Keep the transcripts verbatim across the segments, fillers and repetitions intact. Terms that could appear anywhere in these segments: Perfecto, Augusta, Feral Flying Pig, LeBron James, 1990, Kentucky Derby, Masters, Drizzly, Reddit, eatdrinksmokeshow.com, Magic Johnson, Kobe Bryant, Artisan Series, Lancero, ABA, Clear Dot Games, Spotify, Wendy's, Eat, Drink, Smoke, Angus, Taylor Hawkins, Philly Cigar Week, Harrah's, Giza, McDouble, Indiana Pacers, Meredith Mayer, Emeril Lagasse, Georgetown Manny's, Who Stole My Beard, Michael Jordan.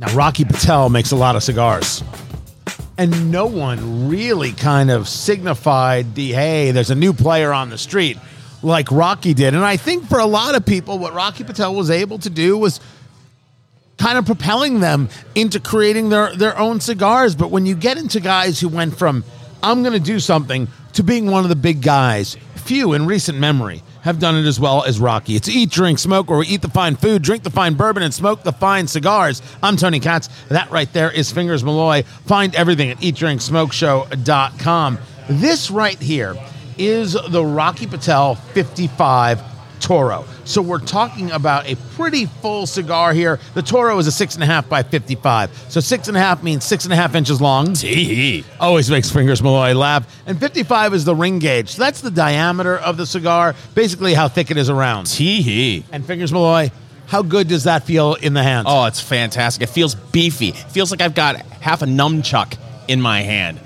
Now, Rocky Patel makes a lot of cigars. And no one really kind of signified the, hey, there's a new player on the street like Rocky did. And I think for a lot of people, what Rocky Patel was able to do was kind of propelling them into creating their, their own cigars. But when you get into guys who went from, I'm going to do something, to being one of the big guys, few in recent memory have done it as well as Rocky. It's Eat, Drink, Smoke, where we eat the fine food, drink the fine bourbon, and smoke the fine cigars. I'm Tony Katz. That right there is Fingers Malloy. Find everything at eat drink smoke show dot com. This right here is the Rocky Patel fifty-five Toro. So we're talking about a pretty full cigar here. The Toro is a six and a half by fifty-five. So six and a half means six and a half inches long. Gee. Always makes Fingers Malloy laugh. And fifty-five is the ring gauge. So that's the diameter of the cigar, basically how thick it is around. Gee. And Fingers Malloy, how good does that feel in the hand? Oh, it's fantastic. It feels beefy. It feels like I've got half a nunchuck in my hand.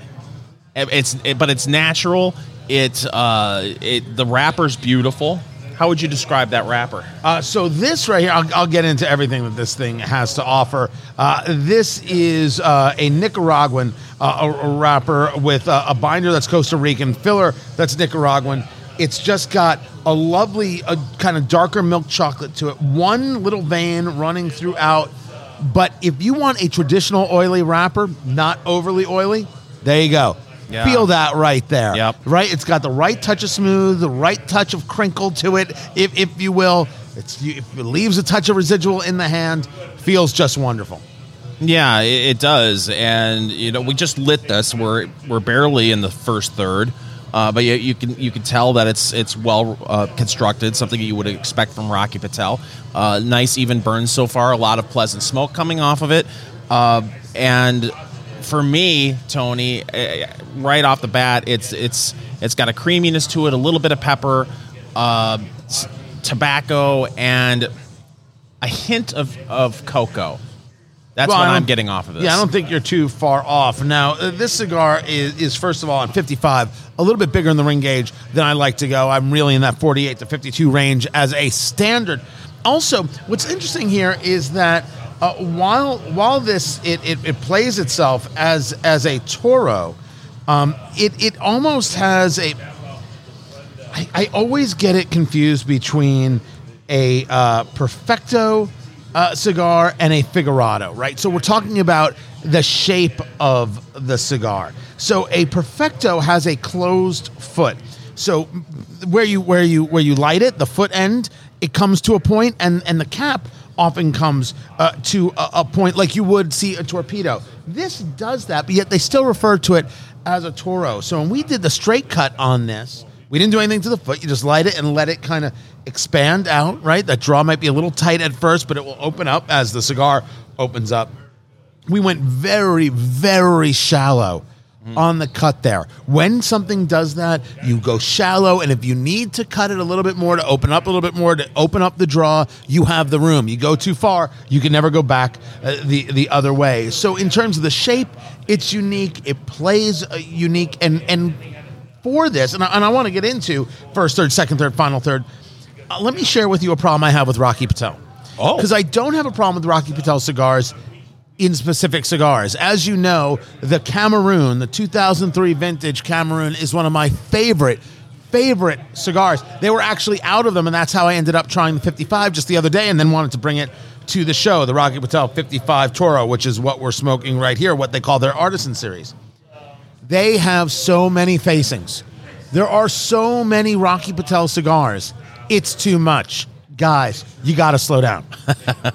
It's it, but it's natural. It's uh, it, the wrapper's beautiful. How would you describe that wrapper? Uh, so this right here, I'll, I'll get into everything that this thing has to offer. Uh, this is uh, a Nicaraguan uh, a, a wrapper with uh, a binder that's Costa Rican, filler that's Nicaraguan. It's just got a lovely uh, kind of darker milk chocolate to it. One little vein running throughout. But if you want a traditional oily wrapper, not overly oily, there you go. Yeah. Feel that right there. Yep. Right? It's got the right touch of smooth, the right touch of crinkle to it, if if you will. It's you, it leaves a touch of residual in the hand. Feels just wonderful. Yeah, it, it does. And you know, we just lit this. We're we're barely in the first third, uh, but you, you can you can tell that it's it's well uh, constructed. Something you would expect from Rocky Patel. Uh, nice even burn so far. A lot of pleasant smoke coming off of it, uh, and. For me, Tony, right off the bat, it's it's it's got a creaminess to it, a little bit of pepper, uh, s- tobacco, and a hint of, of cocoa. That's well, what I'm getting off of this. Yeah, I don't think you're too far off. Now, uh, this cigar is, is, first of all, on fifty-five, a little bit bigger in the ring gauge than I like to go. I'm really in that forty-eight to fifty-two range as a standard. Also, what's interesting here is that Uh, while while this it, it, it plays itself as as a Toro, um, it it almost has a. I, I always get it confused between a uh, Perfecto uh, cigar and a Figurado, right? So we're talking about the shape of the cigar. So a Perfecto has a closed foot. So where you where you where you light it, the foot end, it comes to a point, and, and the cap often comes uh, to a, a point like you would see a torpedo. This does that, but yet they still refer to it as a Toro. So when we did the straight cut on this, we didn't do anything to the foot. You just light it and let it kind of expand out, right? That draw might be a little tight at first, but it will open up as the cigar opens up. We went very, very shallow on the cut there. When something does that, you go shallow, and if you need to cut it a little bit more to open up a little bit more, to open up the draw, you have the room. You go too far, you can never go back uh, the, the other way. So in terms of the shape, it's unique. It plays uh, unique. And, and for this, and I, and I want to get into first, third, second, third, final, third, uh, let me share with you a problem I have with Rocky Patel. Oh. Because I don't have a problem with Rocky Patel cigars in specific cigars. As you know, the Cameroon, the two thousand three vintage Cameroon, is one of my favorite, favorite cigars. They were actually out of them, and that's how I ended up trying the fifty-five just the other day and then wanted to bring it to the show, the Rocky Patel fifty-five Toro, which is what we're smoking right here, what they call their Artisan Series. They have so many facings. There are so many Rocky Patel cigars. It's too much. Guys, you got to slow down.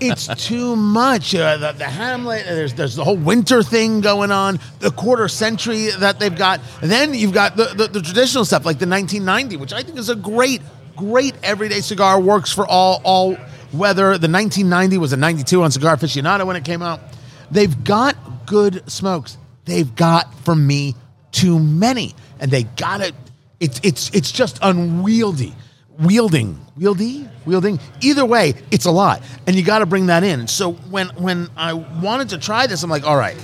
It's too much. Uh, the, the Hamlet, there's there's the whole winter thing going on, the quarter century that they've got. And then you've got the, the, the traditional stuff like the nineteen ninety, which I think is a great, great everyday cigar, works for all, all weather. The nineteen ninety was a ninety-two on Cigar Aficionado when it came out. They've got good smokes. They've got, for me, too many. And they got it. It's it's it's just unwieldy. Wielding, wieldy, wielding. Either way, it's a lot, and you got to bring that in. So when when I wanted to try this, I'm like, all right,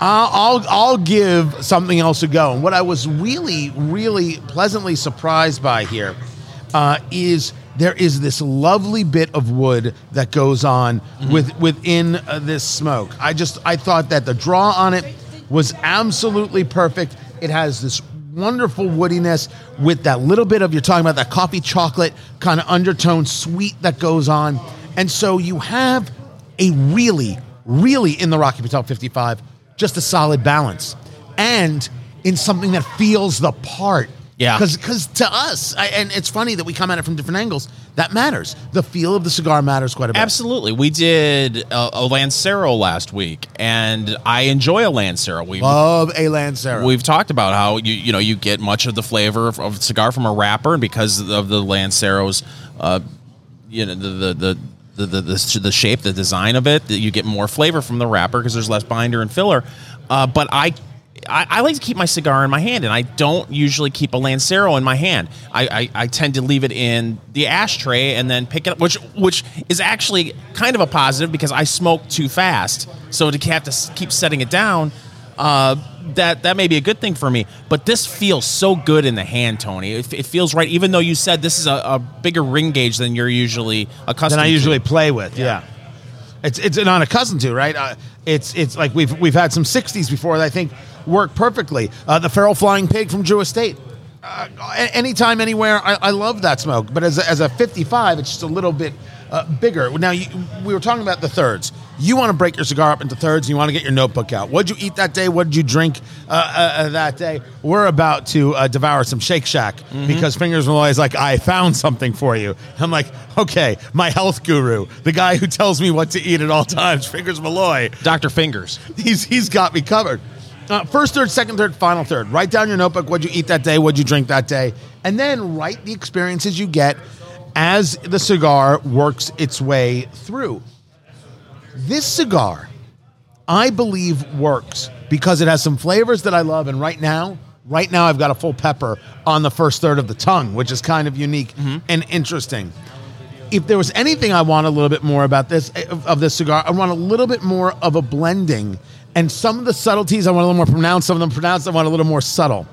I'll, I'll I'll give something else a go. And what I was really, really pleasantly surprised by here uh, is there is this lovely bit of wood that goes on mm-hmm. with within uh, this smoke. I just I thought that the draw on it was absolutely perfect. It has this wonderful woodiness with that little bit of, you're talking about that coffee chocolate kind of undertone sweet that goes on. And so you have a really, really in the Rocky Patel fifty-five, just a solid balance. And in something that feels the part. Yeah. Because to us, I, and it's funny that we come at it from different angles, that matters. The feel of the cigar matters quite a bit. Absolutely. We did a, a Lancero last week, and I enjoy a Lancero. We love a Lancero. We've talked about how you you know you get much of the flavor of, of cigar from a wrapper, and because of the Lancero's, uh, you know, the the the. The, the the the shape, the design of it, that you get more flavor from the wrapper because there's less binder and filler. Uh, but I, I I like to keep my cigar in my hand, and I don't usually keep a Lancero in my hand. I, I, I tend to leave it in the ashtray and then pick it up, which which is actually kind of a positive because I smoke too fast, so to have to keep setting it down. Uh, that that may be a good thing for me, but this feels so good in the hand, Tony. It, it feels right, even though you said this is a, a bigger ring gauge than you're usually accustomed. Than I usually to. play with. Yeah. yeah, it's it's not accustomed to, right? Uh, it's it's like we've we've had some sixties before that I think work perfectly. Uh, the Feral Flying Pig from Drew Estate. Uh, anytime, anywhere, I, I love that smoke. But as a, as a fifty-five, it's just a little bit uh, bigger. Now you, we were talking about the thirds. You want to break your cigar up into thirds, and you want to get your notebook out. What did you eat that day? What did you drink uh, uh, that day? We're about to uh, devour some Shake Shack mm-hmm. because Fingers Malloy is like, I found something for you. I'm like, okay, my health guru, the guy who tells me what to eat at all times, Fingers Malloy. Doctor Fingers. He's He's got me covered. Uh, first third, second third, final third. Write down your notebook. What'd you eat that day? What'd you drink that day? And then write the experiences you get as the cigar works its way through. This cigar, I believe, works because it has some flavors that I love. And right now, right now, I've got a full pepper on the first third of the tongue, which is kind of unique mm-hmm. and interesting. If there was anything I want a little bit more about this, of, of this cigar, I want a little bit more of a blending. And some of the subtleties I want a little more pronounced, some of them pronounced I want a little more subtle.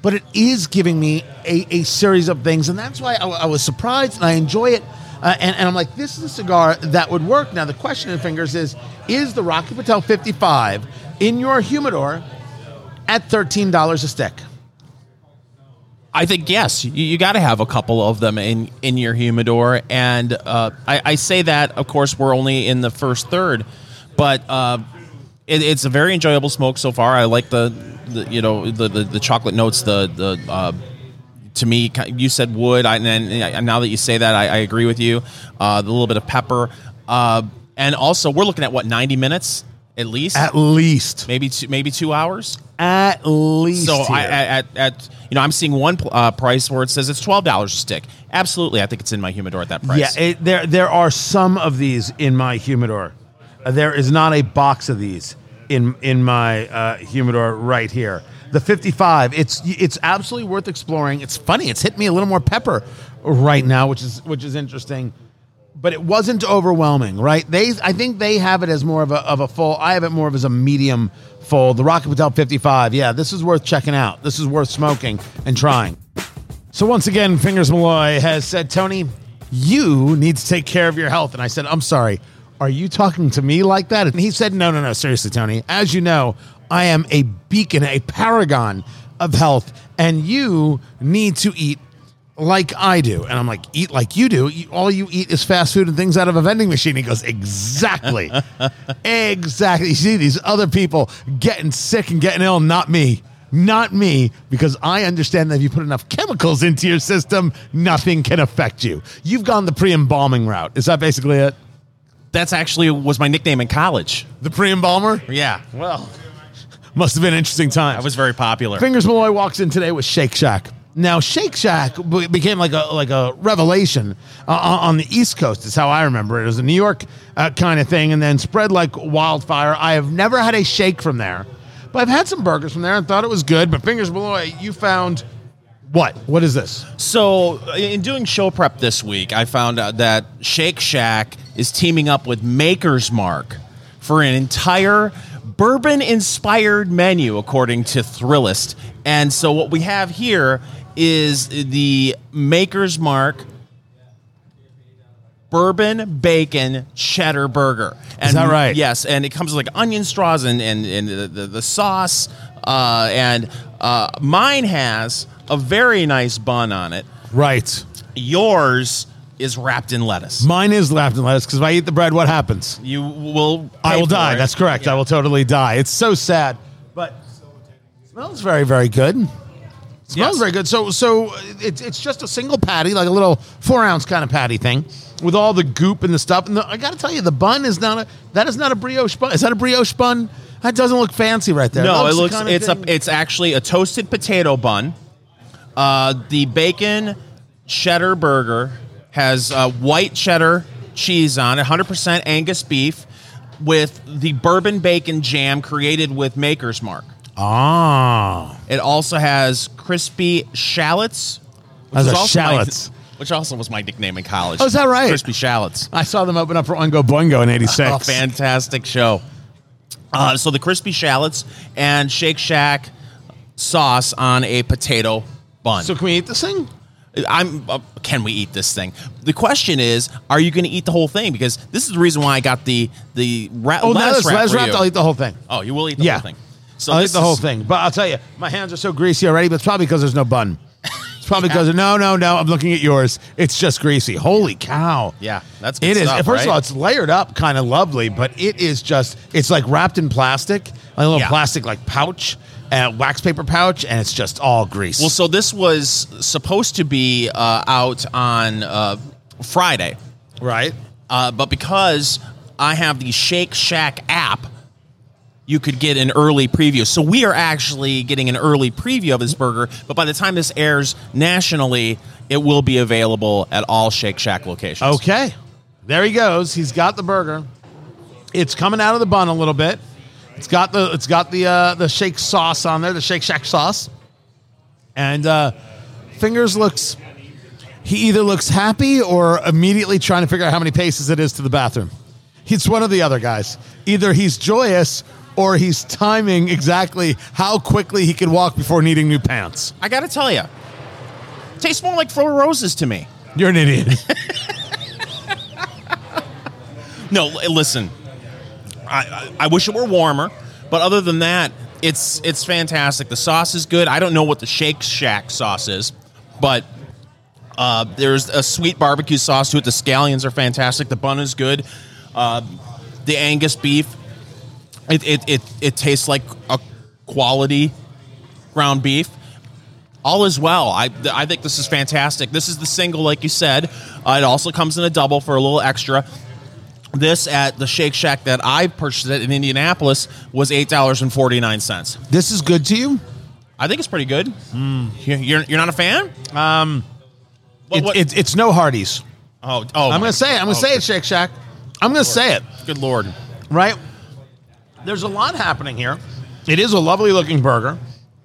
But it is giving me a, a series of things, and that's why I, I was surprised, and I enjoy it. Uh, and, and I'm like, this is a cigar that would work. Now, the question in Fingers is, is the Rocky Patel fifty-five in your humidor at thirteen dollars a stick? I think yes. You, you got to have a couple of them in, in your humidor. And uh, I, I say that, of course, we're only in the first third, but... Uh, It, it's a very enjoyable smoke so far. I like the, the you know, the, the, the chocolate notes. The the uh, to me, you said wood, I, and, and now that you say that, I, I agree with you. Uh, the little bit of pepper, uh, and also we're looking at what ninety minutes at least, at least maybe two, maybe two hours at least. So I, at at you know, I'm seeing one uh, price where it says it's twelve dollars a stick. Absolutely, I think it's in my humidor at that price. Yeah, it, there there are some of these in my humidor. There is not a box of these in in my uh, humidor right here. The fifty-five, it's it's absolutely worth exploring. It's funny, it's hit me a little more pepper right now, which is which is interesting. But it wasn't overwhelming, right? They, I think they have it as more of a of a full. I have it more of as a medium full. The Rocky Patel fifty-five, yeah, this is worth checking out. This is worth smoking and trying. So once again, Fingers Malloy has said, Tony, you need to take care of your health. And I said, I'm sorry. Are you talking to me like that? And he said, no, no, no, seriously, Tony. As you know, I am a beacon, a paragon of health, and you need to eat like I do. And I'm like, eat like you do? All you eat is fast food and things out of a vending machine. He goes, exactly. exactly. You see these other people getting sick and getting ill, not me. Not me, because I understand that if you put enough chemicals into your system, nothing can affect you. You've gone the pre-embalming route. Is that basically it? That's actually was my nickname in college. The pre-embalmer? Yeah. Well, must have been interesting times. I was very popular. Fingers Malloy walks in today with Shake Shack. Now, Shake Shack became like a like a revelation uh, on the East Coast is how I remember it. It was a New York uh, kind of thing and then spread like wildfire. I have never had a shake from there, but I've had some burgers from there and thought it was good. But Fingers Malloy, you found... What? What is this? So, in doing show prep this week, I found out that Shake Shack is teaming up with Maker's Mark for an entire bourbon-inspired menu, according to Thrillist. And so what we have here is the Maker's Mark bourbon bacon cheddar burger. And is that right? Yes, and it comes with like onion straws and and, and the, the, the sauce. Uh, and uh, mine has a very nice bun on it. Right. Yours is wrapped in lettuce. Mine is wrapped in lettuce because if I eat the bread, what happens? You will. I will die. It. That's correct. Yeah. I will totally die. It's so sad, but it smells very, very good. It smells yes. very good. So, so it's it's just a single patty, like a little four ounce kind of patty thing, with all the goop and the stuff. And the, I got to tell you, the bun is not a that is not a brioche bun. Is that a brioche bun? That doesn't look fancy right there. No, it looks. Kind of it's thing. a. It's actually a toasted potato bun. Uh, the bacon cheddar burger has uh, white cheddar cheese on it, one hundred percent Angus beef, with the bourbon bacon jam created with Maker's Mark. Ah. It also has crispy shallots. Those are shallots. My, which also was my nickname in college. Oh, is that right? Crispy shallots. I saw them open up for Oingo Boingo in eighty-six. Oh, fantastic show. Uh, so the crispy shallots and Shake Shack sauce on a potato bun. So can we eat this thing? I'm. Uh, can we eat this thing? The question is, are you going to eat the whole thing? Because this is the reason why I got the the ra- oh, lettuce wrap. Lettuce wrap. I'll eat the whole thing. Oh, you will eat the yeah. whole thing. So I'll eat the is- whole thing. But I'll tell you, my hands are so greasy already. But it's probably because there's no bun. It's probably because yeah. no, no, no. I'm looking at yours. It's just greasy. Holy cow! Yeah, that's good it stuff, is. First right? of all, it's layered up, kind of lovely, but it is just. It's like wrapped in plastic, a little yeah. plastic like pouch. Uh, wax paper pouch, and it's just all grease. Well, so this was supposed to be uh, out on uh, Friday. Right. Uh, but because I have the Shake Shack app, you could get an early preview. So we are actually getting an early preview of this burger, but by the time this airs nationally, it will be available at all Shake Shack locations. Okay. There he goes. He's got the burger. It's coming out of the bun a little bit. It's got the it's got the uh, the shake sauce on there, the Shake Shack sauce, and uh, Fingers looks. He either looks happy or immediately trying to figure out how many paces it is to the bathroom. He's one of the other guys. Either he's joyous or he's timing exactly how quickly he can walk before needing new pants. I gotta tell you, tastes more like Four Roses to me. You're an idiot. No, listen. I, I wish it were warmer, but other than that, it's it's fantastic. The sauce is good. I don't know what the Shake Shack sauce is, but uh, there's a sweet barbecue sauce to it. The scallions are fantastic. The bun is good. Uh, the Angus beef, it, it it it tastes like a quality ground beef. All is well. I I think this is fantastic. This is the single, like you said. Uh, it also comes in a double for a little extra. This at the Shake Shack that I purchased it in Indianapolis was eight dollars and forty-nine cents. This is good to you? I think it's pretty good. Mm. You're you're not a fan? Um, what, it, what? It, it's no Hardee's. Oh, oh! I'm gonna say it. I'm gonna oh, say it, Shake Shack. I'm gonna Lord. say it. Good Lord! Right? There's a lot happening here. It is a lovely looking burger.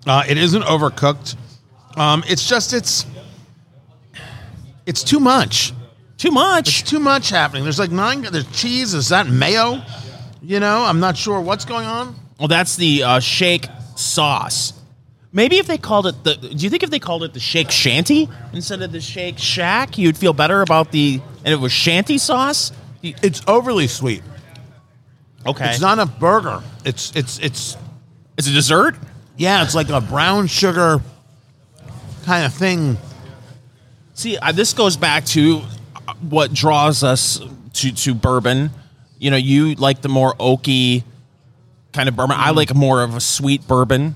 Uh, it isn't overcooked. Um, it's just it's it's too much. Too much. There's too much happening. There's like nine. There's cheese. Is that mayo? You know, I'm not sure what's going on. Well, that's the uh, shake sauce. Maybe if they called it the. Do you think if they called it the Shake Shanty instead of the Shake Shack, you'd feel better about the. And it was shanty sauce. It's overly sweet. Okay. It's not a burger. It's it's it's. It's a dessert. Yeah, it's like a brown sugar kind of thing. See, I, this goes back to. What draws us to, to bourbon, you know, you like the more oaky kind of bourbon. I like more of a sweet bourbon.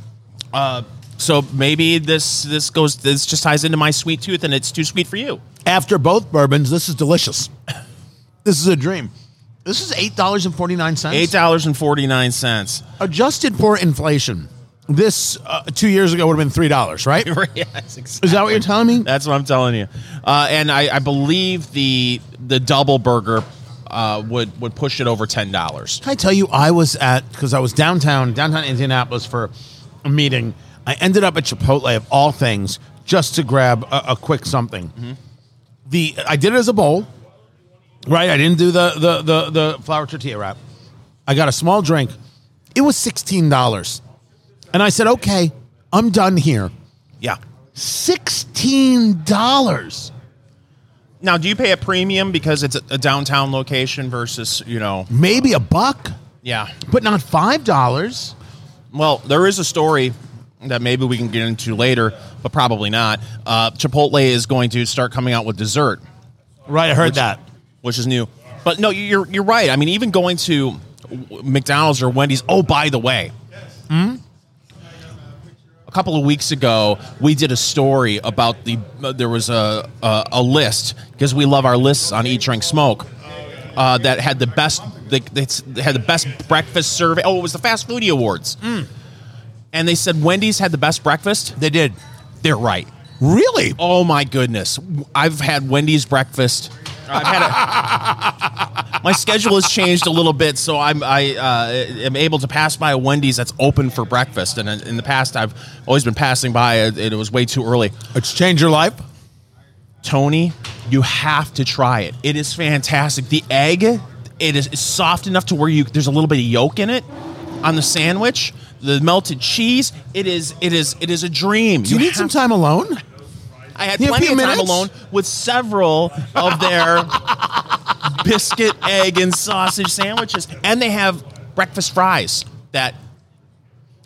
Uh, so maybe this this goes this just ties into my sweet tooth, and it's too sweet for you. After both bourbons, this is delicious. This is a dream. This is eight dollars and forty nine cents. Eight dollars and forty nine cents, adjusted for inflation. This uh, two years ago would have been three dollars, right? Yes, exactly. Is that what you're telling me? That's what I'm telling you. Uh, and I, I believe the the double burger uh, would would push it over ten dollars. Can I tell you? I was at because I was downtown downtown Indianapolis for a meeting. I ended up at Chipotle of all things just to grab a, a quick something. Mm-hmm. The I did it as a bowl, right? I didn't do the the the, the flour tortilla wrap. I got a small drink. It was sixteen dollars. And I said, okay, I'm done here. Yeah. sixteen dollars. Now, do you pay a premium because it's a downtown location versus, you know... Maybe a buck. Yeah. But not five dollars. Well, there is a story that maybe we can get into later, but probably not. Uh, Chipotle is going to start coming out with dessert. Right, I heard which, that. Which is new. But no, you're you're right. I mean, even going to McDonald's or Wendy's, oh, by the way. Hmm? A couple of weeks ago, we did a story about the, uh, there was a a, a list, because we love our lists on Eat, Drink, Smoke, uh, that had the best they, they had the best breakfast survey. Oh, it was the Fast Foodie Awards. Mm. And they said Wendy's had the best breakfast. They did. They're right. Really? Oh, my goodness. I've had Wendy's breakfast. I've had a, my schedule has changed a little bit, so I'm I uh, am able to pass by a Wendy's that's open for breakfast. And in the past, I've always been passing by it. It was way too early. It's changed your life? Tony, you have to try it. It is fantastic. The egg, it is soft enough to where you there's a little bit of yolk in it on the sandwich. The melted cheese, it is it is it is a dream. Do you, you need some time alone? I had plenty of minutes? time alone with several of their biscuit, egg, and sausage sandwiches. And they have breakfast fries that,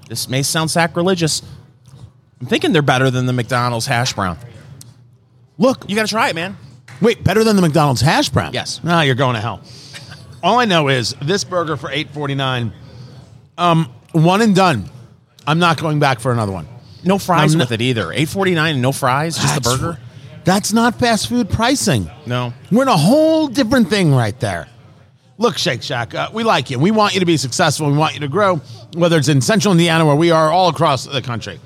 this may sound sacrilegious, I'm thinking they're better than the McDonald's hash brown. Look. You got to try it, man. Wait, better than the McDonald's hash brown? Yes. No, you're going to hell. All I know is this burger for eight forty-nine, um, one and done. I'm not going back for another one. No fries no, with it either. eight forty-nine and no fries, just the burger. That's not fast food pricing. No. We're in a whole different thing right there. Look, Shake Shack, uh, we like you. We want you to be successful. We want you to grow, whether it's in central Indiana where we are, all across the country.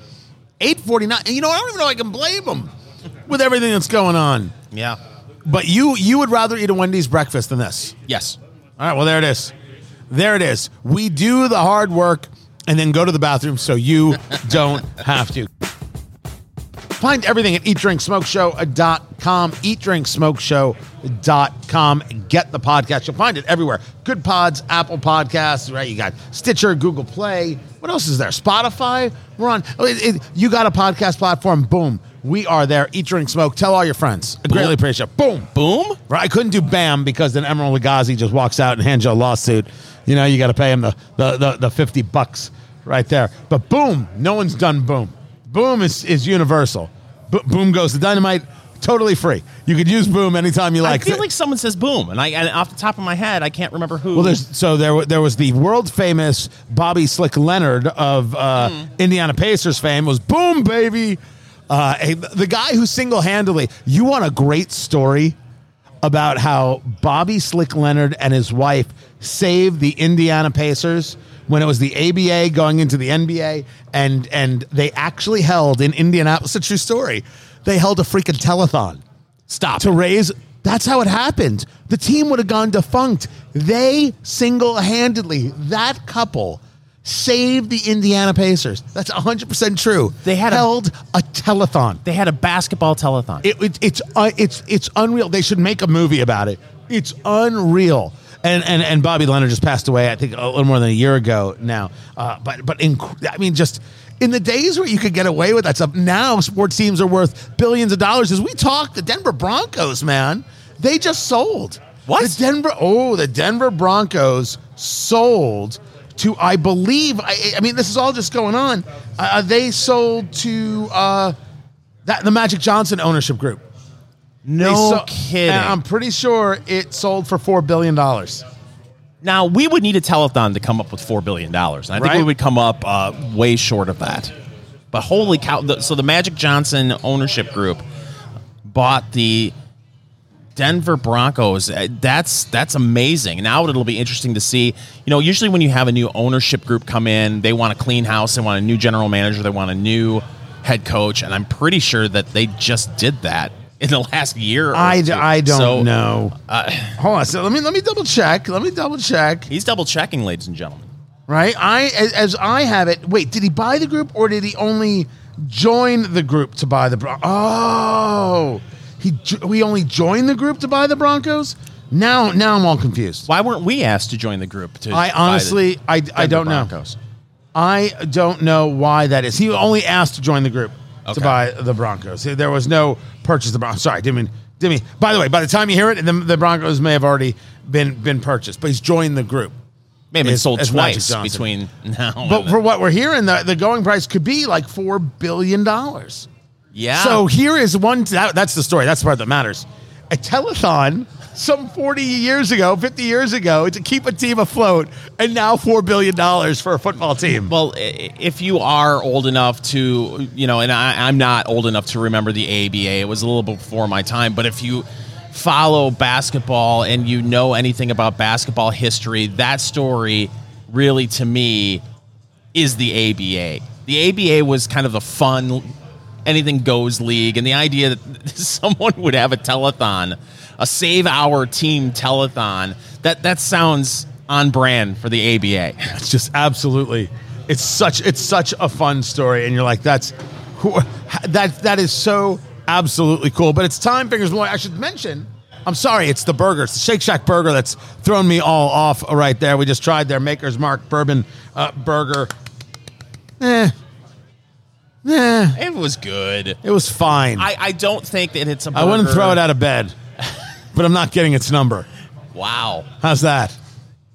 eight forty-nine. And you know, I don't even know I can blame them with everything that's going on. Yeah. But you you would rather eat a Wendy's breakfast than this? Yes. All right, well, there it is. There it is. We do the hard work. And then go to the bathroom so you don't have to. Find everything at eat drink smoke show dot com. eat drink smoke show dot com. Get the podcast. You'll find it everywhere. Good Pods, Apple Podcasts, right? You got Stitcher, Google Play. What else is there? Spotify? We're on. It, it, you got a podcast platform. Boom. We are there. Eat, Drink, Smoke. Tell all your friends. I greatly appreciate it. Boom. Boom? Right? I couldn't do bam because then Emeril Lagasse just walks out and hands you a lawsuit. You know, you got to pay him the, the, the, the fifty bucks right there. But boom, no one's done boom. Boom is, is universal. B- boom goes to dynamite, totally free. You could use boom anytime you like. I feel like someone says boom, and I and off the top of my head, I can't remember who. Well, there's, so there, there was the world-famous Bobby Slick Leonard of uh, mm. Indiana Pacers fame was boom, baby. Uh, a, the guy who single-handedly, you want a great story about how Bobby Slick Leonard and his wife saved the Indiana Pacers when it was the A B A going into the N B A, and and they actually held in Indianapolis, it's a true story, they held a freaking telethon. Stop. To it. raise, that's how it happened. The team would have gone defunct. They single-handedly, that couple, saved the Indiana Pacers. That's one hundred percent true. They had held a, a telethon. They had a basketball telethon. It, it, it's uh, it's it's unreal. They should make a movie about it. It's unreal. And and and Bobby Leonard just passed away, I think, a little more than a year ago now. Uh, but but in, I mean, just in the days where you could get away with that stuff, now sports teams are worth billions of dollars. As we talk, the Denver Broncos, man, they just sold. What? The Denver? Oh, the Denver Broncos sold. To, I believe, I, I mean, this is all just going on. Uh, they sold to uh, that the Magic Johnson ownership group. No so- kidding. And I'm pretty sure it sold for four billion dollars. Now, we would need a telethon to come up with four billion dollars. And I right? think we would come up uh, way short of that. But holy cow. The, so the Magic Johnson ownership group bought the Denver Broncos. That's that's amazing. Now it'll be interesting to see. You know, usually when you have a new ownership group come in, they want a clean house, they want a new general manager, they want a new head coach, and I'm pretty sure that they just did that in the last year. Or I, two. I don't so, know. Uh, Hold on, so let me let me double check. Let me double check. He's double checking, ladies and gentlemen. Right? I as, as I have it. Wait, did he buy the group or did he only join the group to buy the Broncos? Oh. He, we only joined the group to buy the Broncos? Now now I'm all confused. Why weren't we asked to join the group? To I honestly, buy the, I, I don't Broncos. know. I don't know why that is. He only asked to join the group okay. to buy the Broncos. There was no purchase of the Broncos. Sorry, I didn't mean, Jimmy. By the way, by the time you hear it, the, the Broncos may have already been been purchased, but he's joined the group. May have been as, sold as twice between now. And but for what we're hearing, the, the going price could be like four billion dollars. Yeah. So here is one. That, that's the story. That's the part that matters. A telethon some forty years ago, fifty years ago, to keep a team afloat, and now four billion dollars for a football team. Well, if you are old enough to, you know, and I, I'm not old enough to remember the A B A. It was a little before my time. But if you follow basketball and you know anything about basketball history, that story really, to me, is the A B A. The A B A was kind of the fun anything goes league, and the idea that someone would have a telethon, a save our team telethon, that that sounds on brand for the A B A. It's just absolutely, it's such it's such a fun story, and you're like, that's who, that that is so absolutely cool. But it's time, Fingers Malloy. I should mention, I'm sorry, it's the burger, it's the Shake Shack burger that's thrown me all off right there. We just tried their Maker's Mark bourbon uh, burger. Eh. Yeah, it was good. It was fine. I, I don't think that it's a burger. I wouldn't throw it out of bed, but I'm not getting its number. Wow. How's that?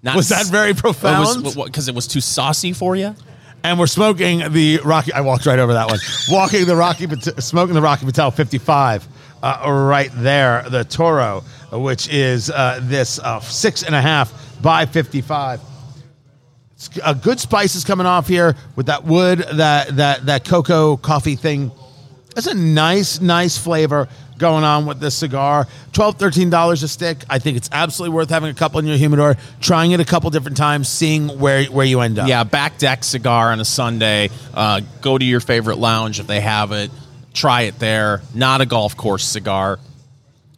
Not was that very profound? Because it was too saucy for you? And we're smoking the Rocky... I walked right over that one. Walking the Rocky... Smoking the Rocky Patel fifty-five uh, right there. The Toro, which is uh, this uh, six and a half by fifty-five. A good spice is coming off here with that wood, that that that cocoa coffee thing. That's a nice, nice flavor going on with this cigar. twelve dollars, thirteen dollars a stick. I think it's absolutely worth having a couple in your humidor, trying it a couple different times, seeing where, where you end up. Yeah, back deck cigar on a Sunday. Uh, go to your favorite lounge if they have it. Try it there. Not a golf course cigar.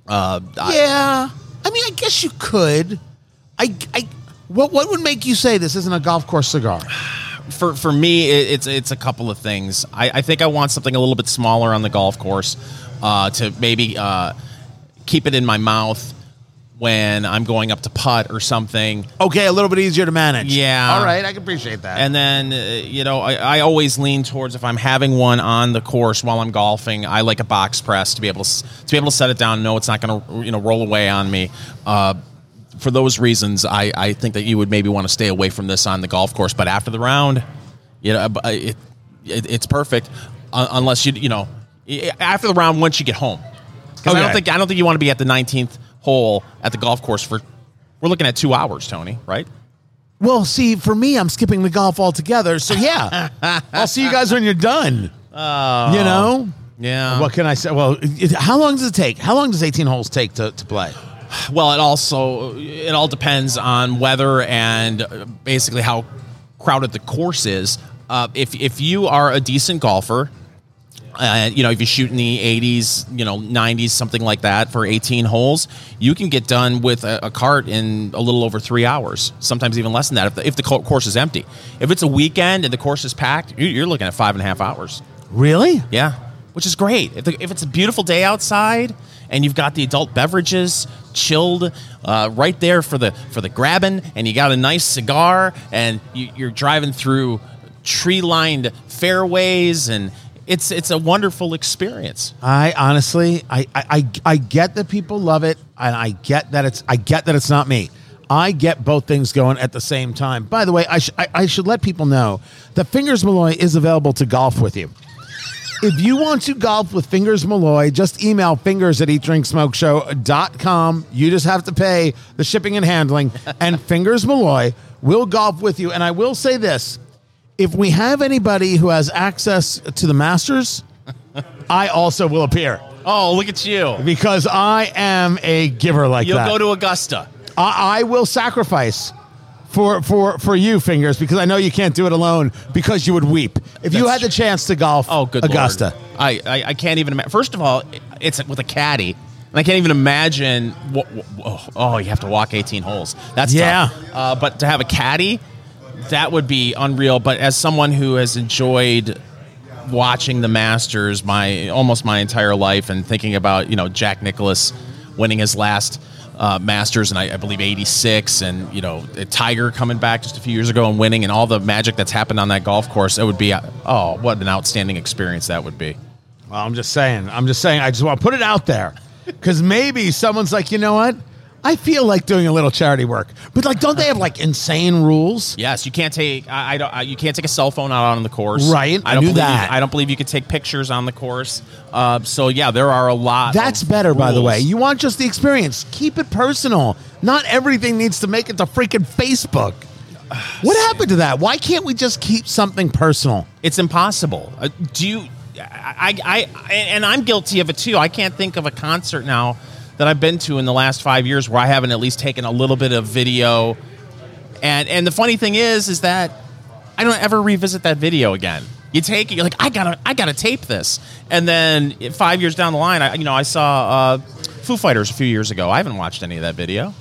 Uh, yeah. I, I mean, I guess you could. I... I What what would make you say this isn't a golf course cigar? For for me, it, it's it's a couple of things. I, I think I want something a little bit smaller on the golf course uh, to maybe uh, keep it in my mouth when I'm going up to putt or something. Okay, a little bit easier to manage. Yeah. All right, I can appreciate that. And then, uh, you know, I, I always lean towards if I'm having one on the course while I'm golfing, I like a box press to be able to, to, be able to set it down. No, it's not going to, you know, roll away on me. Uh For those reasons, I, I think that you would maybe want to stay away from this on the golf course. But after the round, you know, it, it it's perfect uh, unless you you know after the round once you get home. Because okay. I don't think I don't think you want to be at the nineteenth hole at the golf course for we're looking at two hours, Tony, right? Well, see, for me, I'm skipping the golf altogether. So yeah, I'll see you guys when you're done. Uh, you know, yeah. What can I say? Well, it, how long does it take? How long does eighteen holes take to, to play? Well, it also it all depends on weather and basically how crowded the course is. Uh, if if you are a decent golfer, uh, you know, if you shoot in the eighties, you know, nineties, something like that for eighteen holes, you can get done with a, a cart in a little over three hours, sometimes even less than that if the, if the course is empty. If it's a weekend and the course is packed, you're looking at five and a half hours. Really? Yeah, which is great. If, the, if it's a beautiful day outside and you've got the adult beverages chilled uh, right there for the for the grabbing, and you got a nice cigar, and you, you're driving through tree-lined fairways, and it's it's a wonderful experience. I honestly, I I, I get that people love it, and I get that it's I get that it's not me. I get both things going at the same time. By the way, I sh- I, I should let people know that Fingers Malloy is available to golf with you. If you want to golf with Fingers Malloy, just email fingers at eat drink smoke show dot com. You just have to pay the shipping and handling, and Fingers Malloy will golf with you. And I will say this. If we have anybody who has access to the Masters, I also will appear. Oh, look at you. Because I am a giver like You'll that. You'll go to Augusta. I, I will sacrifice For, for for you, Fingers, because I know you can't do it alone because you would weep. If That's you had the chance to golf oh, good Augusta. I, I, I can't even imagine. First of all, it's with a caddy, and I can't even imagine. What, oh, oh, you have to walk eighteen holes. That's yeah. tough. Uh, but to have a caddy, that would be unreal. But as someone who has enjoyed watching the Masters my almost my entire life and thinking about, you know, Jack Nicklaus winning his last Uh, Masters, and I, I believe eighty-six, and you know Tiger coming back just a few years ago and winning, and all the magic that's happened on that golf course, it would be oh, what an outstanding experience that would be. Well, I'm just saying, I'm just saying, I just want to put it out there Because maybe someone's like, you know what? I feel like doing a little charity work, but like, don't they have like insane rules? Yes, you can't take I, I don't I, you can't take a cell phone out on the course, right? I, I don't knew believe, that. I don't believe you could take pictures on the course. Uh, so yeah, there are a lot. That's of better, rules. By the way. You want just the experience? Keep it personal. Not everything needs to make it to freaking Facebook. What happened to that? Why can't we just keep something personal? It's impossible. Uh, do you? I, I I and I'm guilty of it too. I can't think of a concert now that I've been to in the last five years where I haven't at least taken a little bit of video. And and the funny thing is, is that I don't ever revisit that video again. You take it, you're like, I gotta, I gotta tape this. And then five years down the line, I you know, I saw uh, Foo Fighters a few years ago. I haven't watched any of that video.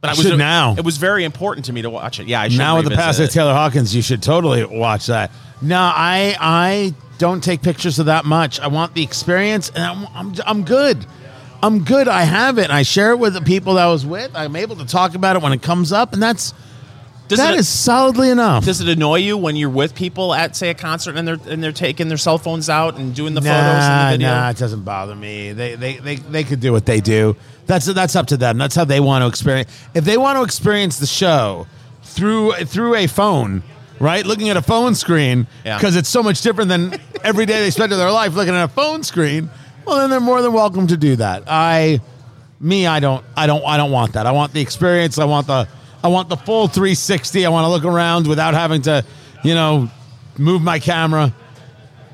But I was should now. It was very important to me to watch it. Yeah, I should now with the pass of Taylor Hawkins, you should totally watch that. No, I I don't take pictures of that much. I want the experience, and I'm I'm, I'm good. I'm good. I have it. I share it with the people that I was with. I'm able to talk about it when it comes up, and that's does that it, is solidly enough. Does it annoy you when you're with people at, say, a concert and they're and they're taking their cell phones out and doing the nah, photos and the video? Nah, it doesn't bother me. They they they they could do what they do. That's that's up to them. That's how they want to experience. If they want to experience the show through through a phone, right? Looking at a phone screen, because yeah. it's so much different than every day they spend of their life looking at a phone screen. Well, then they're more than welcome to do that. I, me, I don't, I don't, I don't want that. I want the experience. I want the, I want the full three sixty. I want to look around without having to, you know, move my camera.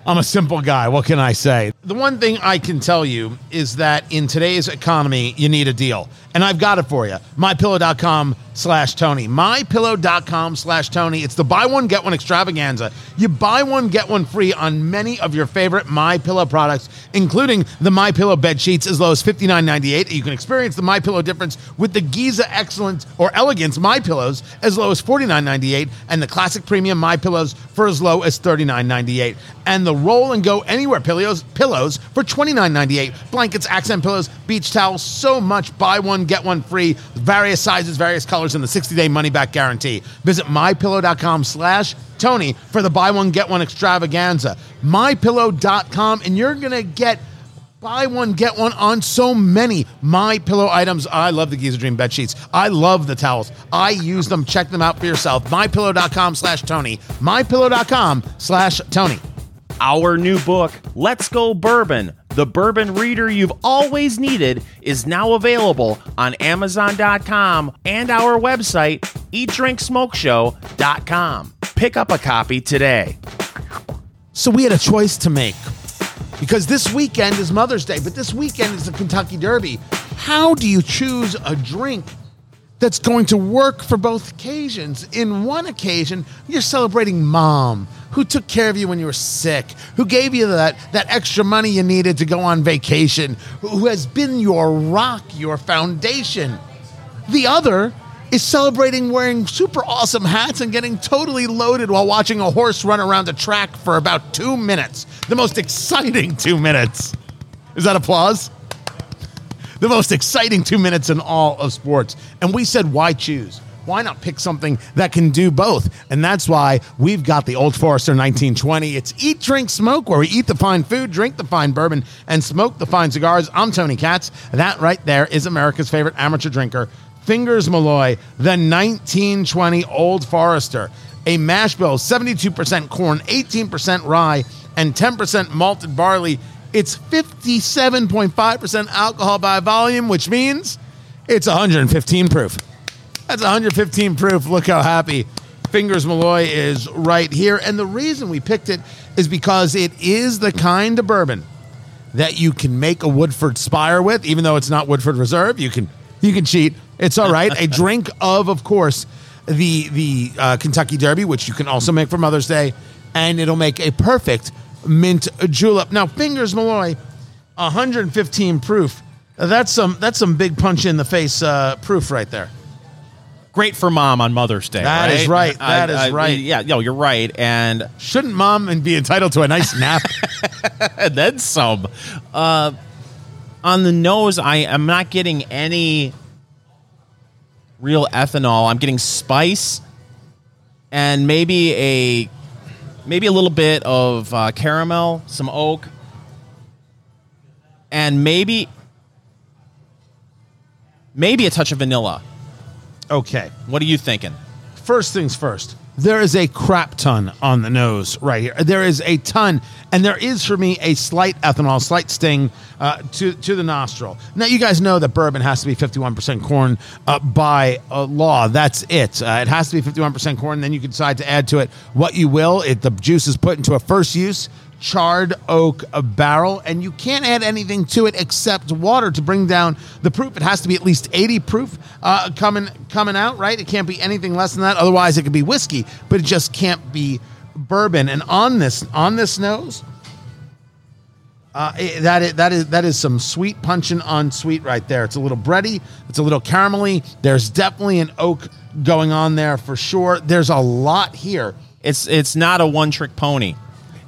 I'm a simple guy. What can I say? The one thing I can tell you is that in today's economy, you need a deal. And I've got it for you. MyPillow.com slash Tony. MyPillow.com slash Tony. It's the buy one, get one extravaganza. You buy one, get one free on many of your favorite MyPillow products, including the MyPillow bed sheets as low as fifty-nine ninety-eight. You can experience the MyPillow difference with the Giza Excellence or Elegance MyPillows as low as forty-nine ninety-eight and the Classic Premium MyPillows for as low as thirty-nine ninety-eight. And the Roll and Go Anywhere Pillows, pillows for twenty-nine ninety-eight. Blankets, accent pillows, beach towels, so much. Buy one, get one free, various sizes, various colors, and the sixty-day money-back guarantee. Visit MyPillow.com slash Tony for the buy one, get one extravaganza. MyPillow dot com, and you're going to get buy one, get one on so many MyPillow items. I love the Giza Dream bed sheets. I love the towels. I use them. Check them out for yourself. MyPillow.com slash Tony. MyPillow.com slash Tony. Our new book, Let's Go Bourbon, the bourbon reader you've always needed, is now available on Amazon dot com and our website, eat drink smoke show dot com. Pick up a copy today. So we had a choice to make because this weekend is Mother's Day, but this weekend is the Kentucky Derby. How do you choose a drink that's going to work for both occasions? In one occasion, you're celebrating mom, who took care of you when you were sick, who gave you that, that extra money you needed to go on vacation, who has been your rock, your foundation. The other is celebrating wearing super awesome hats and getting totally loaded while watching a horse run around a track for about two minutes. The most exciting two minutes. Is that applause? The most exciting two minutes in all of sports. And we said, why choose? Why not pick something that can do both? And that's why we've got the Old Forester nineteen twenty. It's Eat, Drink, Smoke, where we eat the fine food, drink the fine bourbon, and smoke the fine cigars. I'm Tony Katz. That right there is America's favorite amateur drinker, Fingers Malloy, the nineteen twenty Old Forester. A mash bill, seventy-two percent corn, eighteen percent rye, and ten percent malted barley. It's fifty-seven point five percent alcohol by volume, which means it's one hundred fifteen proof. That's one hundred fifteen proof. Look how happy Fingers Malloy is right here. And the reason we picked it is because it is the kind of bourbon that you can make a Woodford Spire with, even though it's not Woodford Reserve. You can you can cheat. It's all right. A drink of, of course, the, the uh, Kentucky Derby, which you can also make for Mother's Day, and it'll make a perfect mint julep. Now, Fingers Malloy, one hundred fifteen proof. That's some that's some big punch in the face uh, proof right there. Great for mom on Mother's Day. That right? is right. That I, is I, right. Yeah, no, you're right. And shouldn't mom and be entitled to a nice nap? And then some. Uh, on the nose, I am not getting any real ethanol. I'm getting spice and maybe a. Maybe a little bit of uh, caramel, some oak, and maybe maybe a touch of vanilla. Okay. What are you thinking? First things first. There is a crap ton on the nose right here. There is a ton, and there is, for me, a slight ethanol, slight sting uh, to to the nostril. Now, you guys know that bourbon has to be fifty-one percent corn uh, by uh, law. That's it. Uh, it has to be fifty-one percent corn. Then you can decide to add to it what you will. It, the juice is put into a first use charred oak barrel, and you can't add anything to it except water to bring down the proof. It has to be at least eighty proof uh, coming coming out, right? It can't be anything less than that. Otherwise, it could be whiskey, but it just can't be bourbon. And on this on this nose, uh, it, that is that is that is some sweet punching on sweet right there. It's a little bready. It's a little caramelly. There's definitely an oak going on there for sure. There's a lot here. It's it's not a one trick pony.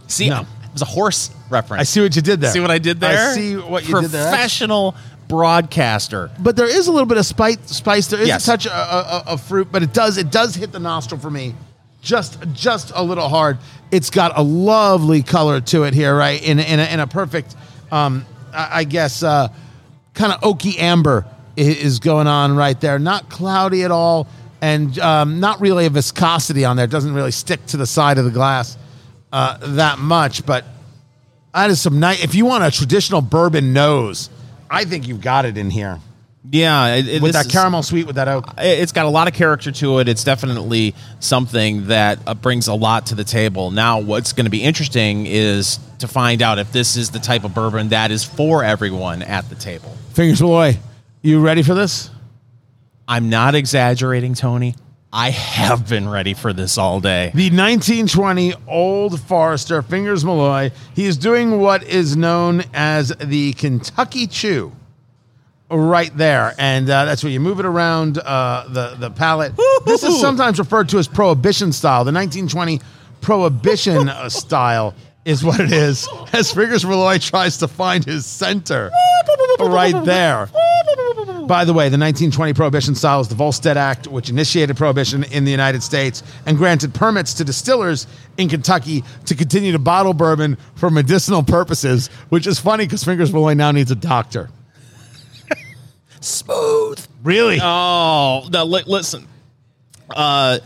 See. No. It was a horse reference. I see what you did there. See what I did there? I see what you Professional did there. Professional broadcaster. But there is a little bit of spice. There is yes. a touch of, of, of fruit, but it does it does hit the nostril for me just just a little hard. It's got a lovely color to it here, right? In, in, a, in a perfect, um, I guess, uh, kind of oaky amber is going on right there. Not cloudy at all, and um, not really a viscosity on there. It doesn't really stick to the side of the glass. Uh, that much, but that is some nice. If you want a traditional bourbon nose, I think you've got it in here. Yeah, it, it, with that caramel is, sweet, with that oak, it's got a lot of character to it. It's definitely something that uh, brings a lot to the table. Now, what's going to be interesting is to find out if this is the type of bourbon that is for everyone at the table. Fingers Malloy, you ready for this? I'm not exaggerating, Tony. I have been ready for this all day. The nineteen twenty Old Forester, Fingers Malloy. He is doing what is known as the Kentucky Chew right there. And uh, that's where you move it around uh, the, the palate. Woo-hoo! This is sometimes referred to as Prohibition style. The nineteen twenty Prohibition style is what it is, as Fingers Malloy tries to find his center right there. By the way, the nineteen twenty Prohibition style is the Volstead Act, which initiated Prohibition in the United States and granted permits to distillers in Kentucky to continue to bottle bourbon for medicinal purposes, which is funny because Fingers Malloy now needs a doctor. Smooth. Really? Oh, now li- listen. Uh,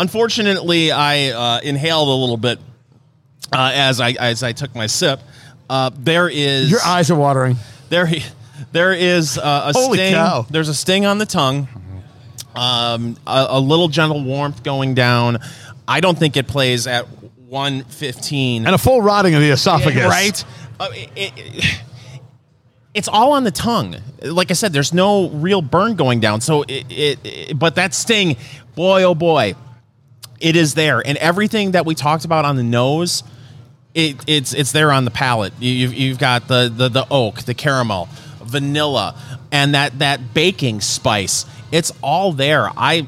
unfortunately, I uh, inhaled a little bit uh, as I as I took my sip. Uh, there is... Your eyes are watering. There he... There is uh, a Holy sting. Cow. There's a sting on the tongue. Um, a, a little gentle warmth going down. I don't think it plays at one fifteen. And a full rotting of the esophagus. It, right? Uh, it, it, it's all on the tongue. Like I said, there's no real burn going down. So, it, it, it, but that sting, boy, oh boy, it is there. And everything that we talked about on the nose, it, it's it's there on the palate. You, you've, you've got the, the, the oak, the caramel, vanilla, and that that baking spice. It's all there. I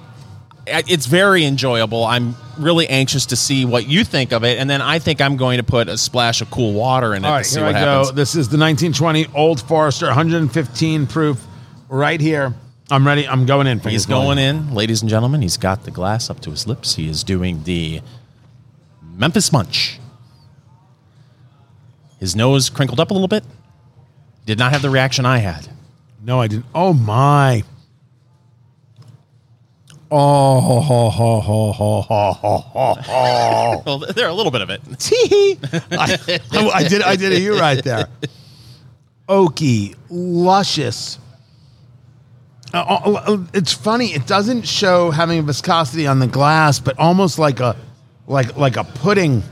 it's very enjoyable. I'm really anxious to see what you think of it, and then I think I'm going to put a splash of cool water in it. All right, to see here what I happens. Go. This is the nineteen twenty Old Forester, one fifteen proof right here. I'm ready. I'm going in. He's going in. Ladies and gentlemen, he's got the glass up to his lips. He is doing the Memphis Munch. His nose crinkled up a little bit. Did not have the reaction I had. No, I didn't. Oh, my. Oh, ho, ho, ho, ho, ho, ho, ho, ho. Well, there, a little bit of it. I, I, I did I did a U right there. Oaky, luscious. Uh, it's funny. It doesn't show having a viscosity on the glass, but almost like a like like a pudding,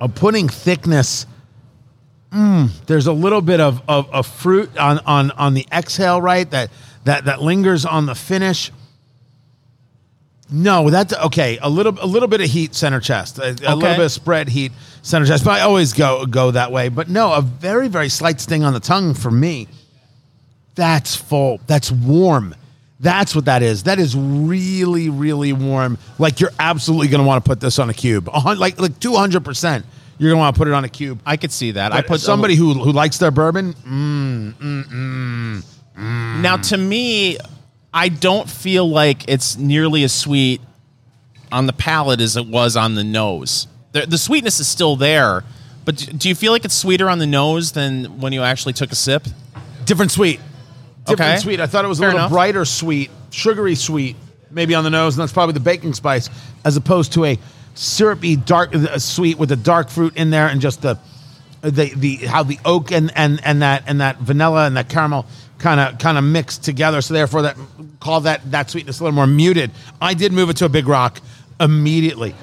a pudding thickness. Mm, there's a little bit of, of, of fruit on, on, on the exhale, right? That, that that lingers on the finish. No, that's okay. A little a little bit of heat center chest, a, okay. a little bit of spread heat center chest. But I always go go that way. But no, a very very slight sting on the tongue for me. That's full. That's warm. That's what that is. That is really really warm. Like you're absolutely going to want to put this on a cube. Like like two hundred percent. You're going to want to put it on a cube. I could see that. But I put somebody who who likes their bourbon. Mm, mm, mm, mm. Now, to me, I don't feel like it's nearly as sweet on the palate as it was on the nose. The, the sweetness is still there, but do you feel like it's sweeter on the nose than when you actually took a sip? Different sweet. Different okay. sweet. I thought it was Fair a little enough. brighter sweet, sugary sweet, maybe on the nose, and that's probably the baking spice, as opposed to a syrupy dark uh, sweet with the dark fruit in there and just the the the how the oak and and, and that and that vanilla and that caramel kind of kind of mixed together. So therefore, that call that that sweetness a little more muted. I did move it to a Big Rock immediately.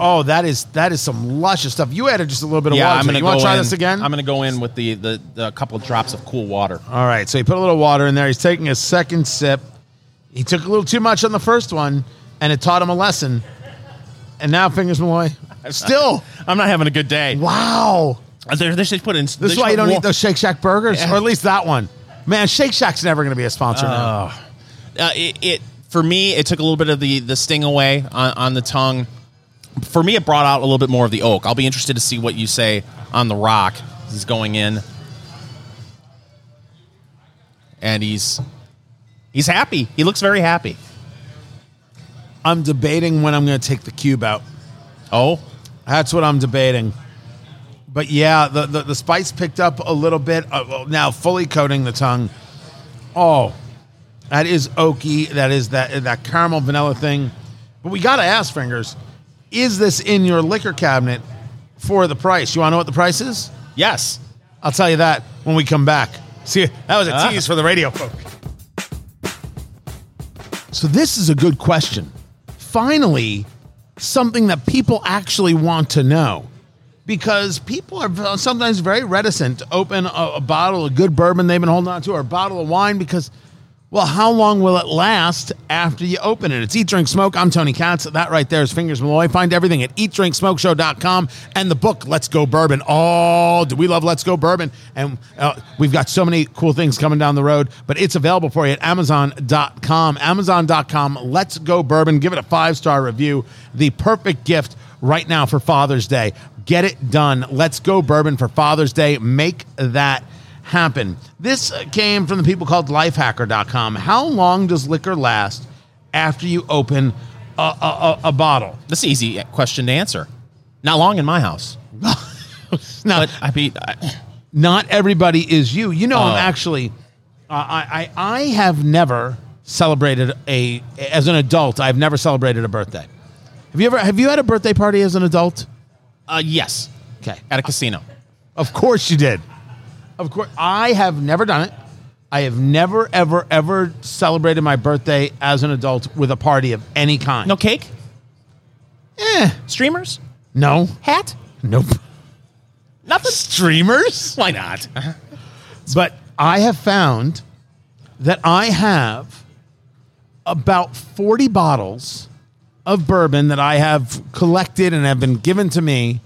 Oh, that is that is some luscious stuff. You added just a little bit of yeah, water. I'm gonna you want to try in, this again? I'm going to go in with the, the, the couple of drops of cool water. All right, so he put a little water in there. He's taking a second sip. He took a little too much on the first one, and it taught him a lesson. And now, Fingers Malloy, still. I'm not having a good day. Wow. They, they should put in, this is why you don't eat those Shake Shack burgers, yeah. or at least that one. Man, Shake Shack's never going to be a sponsor uh, now. Uh, it, it, for me, it took a little bit of the, the sting away on, on the tongue. For me, it brought out a little bit more of the oak. I'll be interested to see what you say on the rock. He's going in, and he's he's happy. He looks very happy. I'm debating when I'm going to take the cube out. Oh, that's what I'm debating. But yeah, the the, the spice picked up a little bit. Uh, now fully coating the tongue. Oh, that is oaky. That is that that caramel vanilla thing. But we got to ask, Fingers. Is this in your liquor cabinet for the price? You want to know what the price is? Yes. I'll tell you that when we come back. See, that was a ah. tease for the radio folk. So this is a good question. Finally, something that people actually want to know. Because people are sometimes very reticent to open a, a bottle of good bourbon they've been holding on to or a bottle of wine because... Well, how long will it last after you open it? It's Eat, Drink, Smoke. I'm Tony Katz. That right there is Fingers Malloy. Find everything at eat drink smoke show dot com and the book, Let's Go Bourbon. Oh, do we love Let's Go Bourbon? And uh, we've got so many cool things coming down the road, but it's available for you at amazon dot com. amazon dot com, Let's Go Bourbon. Give it a five-star review. The perfect gift right now for Father's Day. Get it done. Let's Go Bourbon for Father's Day. Make that happen. This came from the people called life hacker dot com. How long does liquor last after you open a, a, a bottle? That's an easy question to answer. Not long in my house. not, but I mean, I, not everybody is you. You know, uh, I'm actually, uh, I, I I have never celebrated a, as an adult, I've never celebrated a birthday. Have you ever, have you had a birthday party as an adult? Uh, yes. Okay. At a casino. Of course you did. Of course, I have never done it. I have never, ever, ever celebrated my birthday as an adult with a party of any kind. No cake? Eh. Streamers? No. Hat? Nope. Nothing? Streamers? Why not? Uh-huh. But I have found that I have about forty bottles of bourbon that I have collected and have been given to me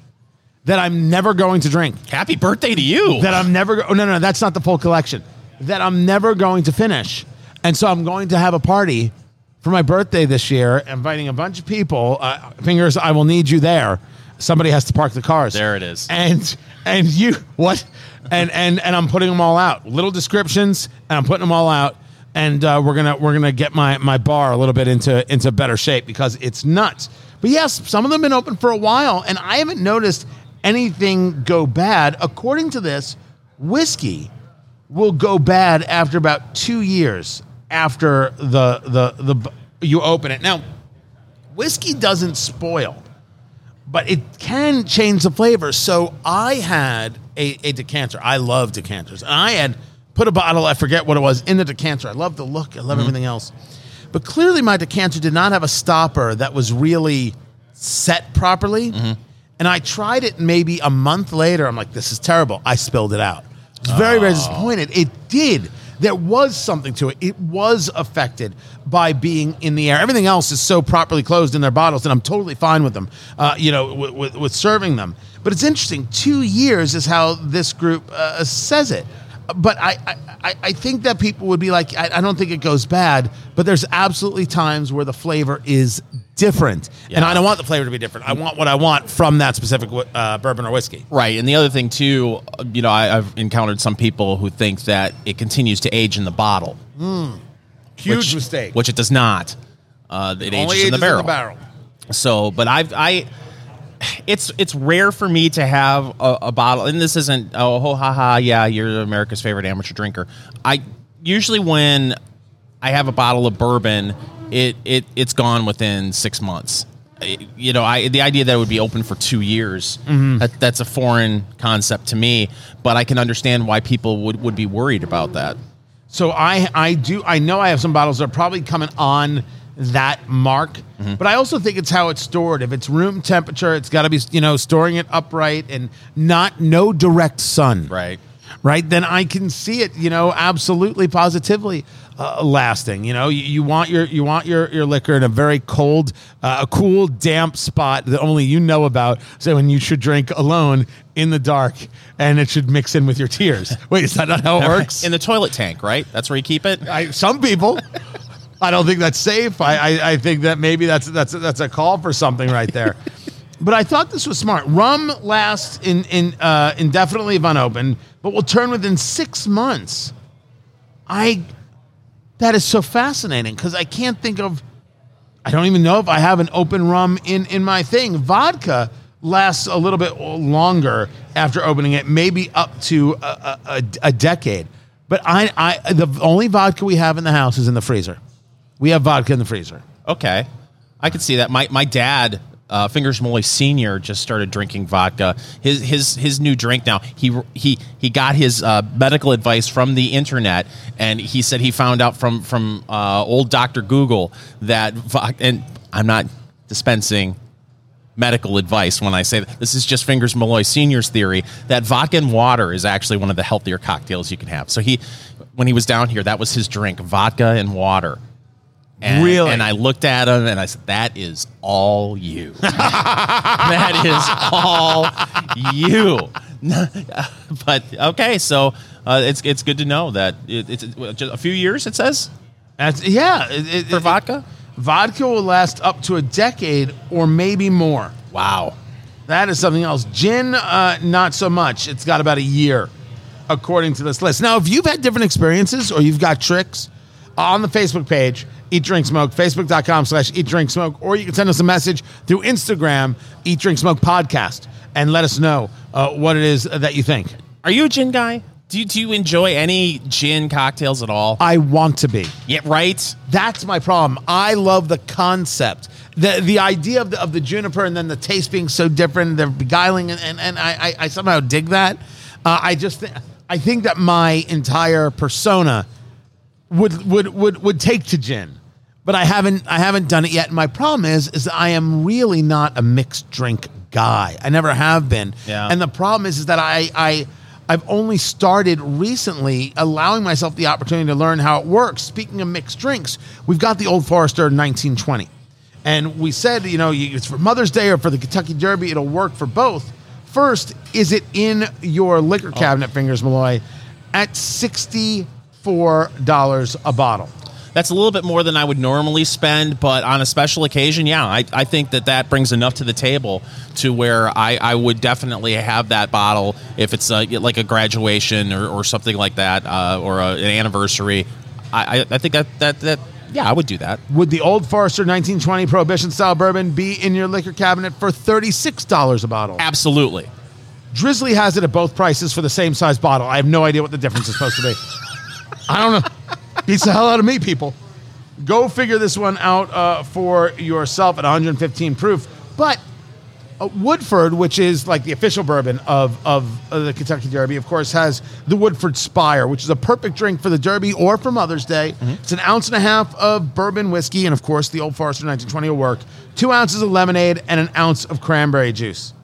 that I'm never going to drink. Happy birthday to you. That I'm never... Go- oh, no, no, that's not the full collection. That I'm never going to finish. And so I'm going to have a party for my birthday this year, inviting a bunch of people. Uh, Fingers, I will need you there. Somebody has to park the cars. There it is. And and you... What? And and and I'm putting them all out. Little descriptions, and I'm putting them all out. And uh, we're gonna we're gonna get my, my bar a little bit into into better shape because it's nuts. But yes, some of them have been open for a while, and I haven't noticed... anything go bad. According to this, whiskey will go bad after about two years after the the the you open it. Now, whiskey doesn't spoil, but it can change the flavor. So I had a, a decanter. I love decanters. And I had put a bottle, I forget what it was, in the decanter. I love the look. I love mm-hmm. everything else. But clearly my decanter did not have a stopper that was really set properly. Mm-hmm. And I tried it maybe a month later. I'm like, this is terrible. I spilled it out. I was very, oh. very disappointed. It did. There was something to it. It was affected by being in the air. Everything else is so properly closed in their bottles, and I'm totally fine with them, uh, you know, w- w- with serving them. But it's interesting. Two years is how this group uh, says it. But I, I, I think that people would be like, I, I don't think it goes bad, but there's absolutely times where the flavor is different. Yeah. And I don't want the flavor to be different. I want what I want from that specific uh, bourbon or whiskey. Right. And the other thing, too, you know, I, I've encountered some people who think that it continues to age in the bottle. Mm. Huge which, mistake. Which it does not. Uh, it, it ages, only ages in, the barrel. in the barrel. So, but I've... I, It's it's rare for me to have a, a bottle, and this isn't, oh, ho, ha, ha, yeah, you're America's favorite amateur drinker. I usually when I have a bottle of bourbon, it, it, it's gone within six months. You know, I, the idea that it would be open for two years, mm-hmm. that, that's a foreign concept to me, but I can understand why people would, would be worried about that. So I, I do, I know I have some bottles that are probably coming on that mark, mm-hmm. but I also think it's how it's stored. If it's room temperature, it's got to be, you know, storing it upright and not, no direct sun. Right. Right. Then I can see it, you know, absolutely positively. Uh, lasting, you know, you, you want your you want your, your liquor in a very cold, uh, a cool, damp spot that only you know about. So when you should drink alone in the dark, and it should mix in with your tears. Wait, is that not how it works? In the toilet tank, right? That's where you keep it. I, some people, I don't think that's safe. I, I I think that maybe that's that's that's a call for something right there. But I thought this was smart. Rum lasts in in uh, indefinitely if unopened, but will turn within six months. I. That is so fascinating because I can't think of, I don't even know if I have an open rum in, in my thing. Vodka lasts a little bit longer after opening it, maybe up to a, a, a decade. But I, I, the only vodka we have in the house is in the freezer. We have vodka in the freezer. Okay. I could see that. My my dad, uh, Fingers Malloy Senior, just started drinking vodka. His his his new drink now, he he he got his uh, medical advice from the internet. And he said he found out from from uh, old Doctor Google that vodka, and I'm not dispensing medical advice when I say that. This is just Fingers Malloy Senior's theory that vodka and water is actually one of the healthier cocktails you can have. So he, when he was down here, that was his drink: vodka and water. And, really? And I looked at him and I said, "That is all you. That is all you." But okay, so. Uh, it's it's good to know that it, it's just a few years. It says, That's, yeah, it, it, for it, vodka, vodka will last up to a decade or maybe more. Wow, that is something else. Gin, uh, not so much. It's got about a year, according to this list. Now, if you've had different experiences or you've got tricks, on the Facebook page, Eat Drink Smoke, facebook dot com slash eat drink smoke, or you can send us a message through Instagram, Eat Drink Smoke Podcast, and let us know uh, what it is that you think. Are you a gin guy? Do you, do you enjoy any gin cocktails at all? I want to be. Yeah, right? That's my problem. I love the concept. The the idea of the, of the juniper and then the taste being so different, they're beguiling, and, and, and I, I somehow dig that. Uh, I just th- I think that my entire persona would, would would would take to gin. But I haven't I haven't done it yet. And my problem is is that I am really not a mixed drink guy. I never have been. Yeah. And the problem is is that I I I've only started recently allowing myself the opportunity to learn how it works. Speaking of mixed drinks, we've got the Old Forester nineteen twenty. And we said, you know, it's for Mother's Day or for the Kentucky Derby. It'll work for both. First, is it in your liquor cabinet, oh. Fingers Malloy, at sixty-four dollars a bottle? That's a little bit more than I would normally spend, but on a special occasion, yeah, I, I think that that brings enough to the table to where I, I would definitely have that bottle if it's a, like a graduation or, or something like that, uh, or a, an anniversary. I, I think that, that, that, yeah, I would do that. Would the Old Forester nineteen twenty Prohibition-style bourbon be in your liquor cabinet for thirty-six dollars a bottle? Absolutely. Drizzly has it at both prices for the same size bottle. I have no idea what the difference is supposed to be. I don't know. Beats the hell out of me, people. Go figure this one out uh, for yourself at one hundred fifteen proof. But uh, Woodford, which is like the official bourbon of, of of the Kentucky Derby, of course, has the Woodford Spire, which is a perfect drink for the Derby or for Mother's Day. Mm-hmm. It's an ounce and a half of bourbon whiskey, and of course, the Old Forester nineteen twenty will work. Two ounces of lemonade and an ounce of cranberry juice.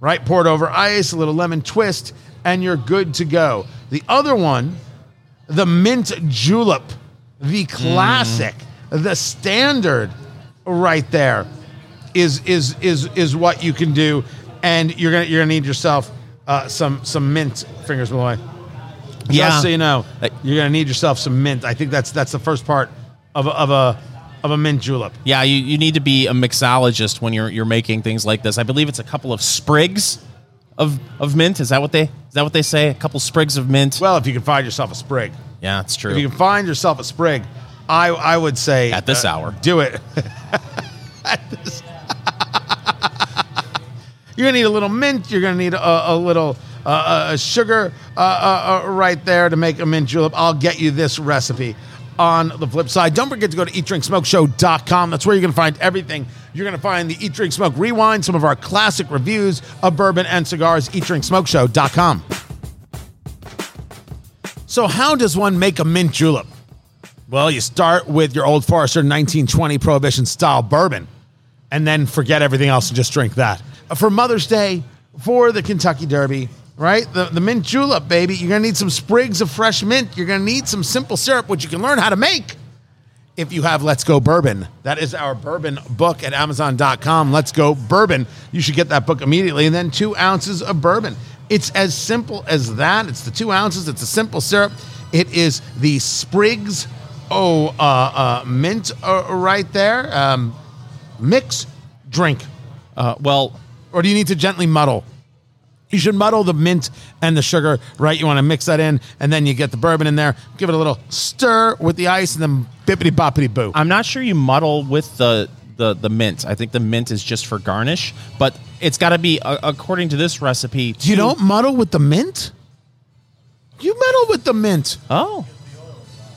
Right? Poured over ice, a little lemon twist, and you're good to go. The other one, the mint julep, the classic, mm. the standard right there is is is is what you can do. And you're gonna you're gonna need yourself uh, some some mint, Fingers Malloy. Just yeah. so you know, you're gonna need yourself some mint. I think that's that's the first part of a, of a of a mint julep. Yeah, you, you need to be a mixologist when you're you're making things like this. I believe it's a couple of sprigs of of mint. Is that what they is that what they say? A couple sprigs of mint. Well, if you can find yourself a sprig. Yeah, it's true. If you can find yourself a sprig, I I would say at this uh, hour, do it. At this, you're gonna need a little mint. You're gonna need a, a little uh, uh, sugar uh, uh, uh, right there to make a mint julep. I'll get you this recipe. On the flip side, don't forget to go to eat drink smoke show dot com. That's where you're going to find everything. You're going to find the Eat, Drink, Smoke Rewind, some of our classic reviews of bourbon and cigars, eat drink smoke show dot com. So how does one make a mint julep? Well, you start with your Old Forester nineteen twenty Prohibition-style bourbon, and then forget everything else and just drink that. For Mother's Day, for the Kentucky Derby, right? The, the mint julep, baby. You're going to need some sprigs of fresh mint. You're going to need some simple syrup, which you can learn how to make if you have Let's Go Bourbon. That is our bourbon book at amazon dot com. Let's Go Bourbon. You should get that book immediately. And then two ounces of bourbon. It's as simple as that. It's the two ounces. It's a simple syrup. It is the sprigs oh, uh, uh, mint uh, right there. Um, mix, drink. Uh, well, or do you need to gently muddle? You should muddle the mint and the sugar, right? You want to mix that in, and then you get the bourbon in there. Give it a little stir with the ice, and then bippity-boppity-boo. I'm not sure you muddle with the, the, the mint. I think the mint is just for garnish, but it's got to be, uh, according to this recipe... You don't muddle with the mint? You muddle with the mint. Oh.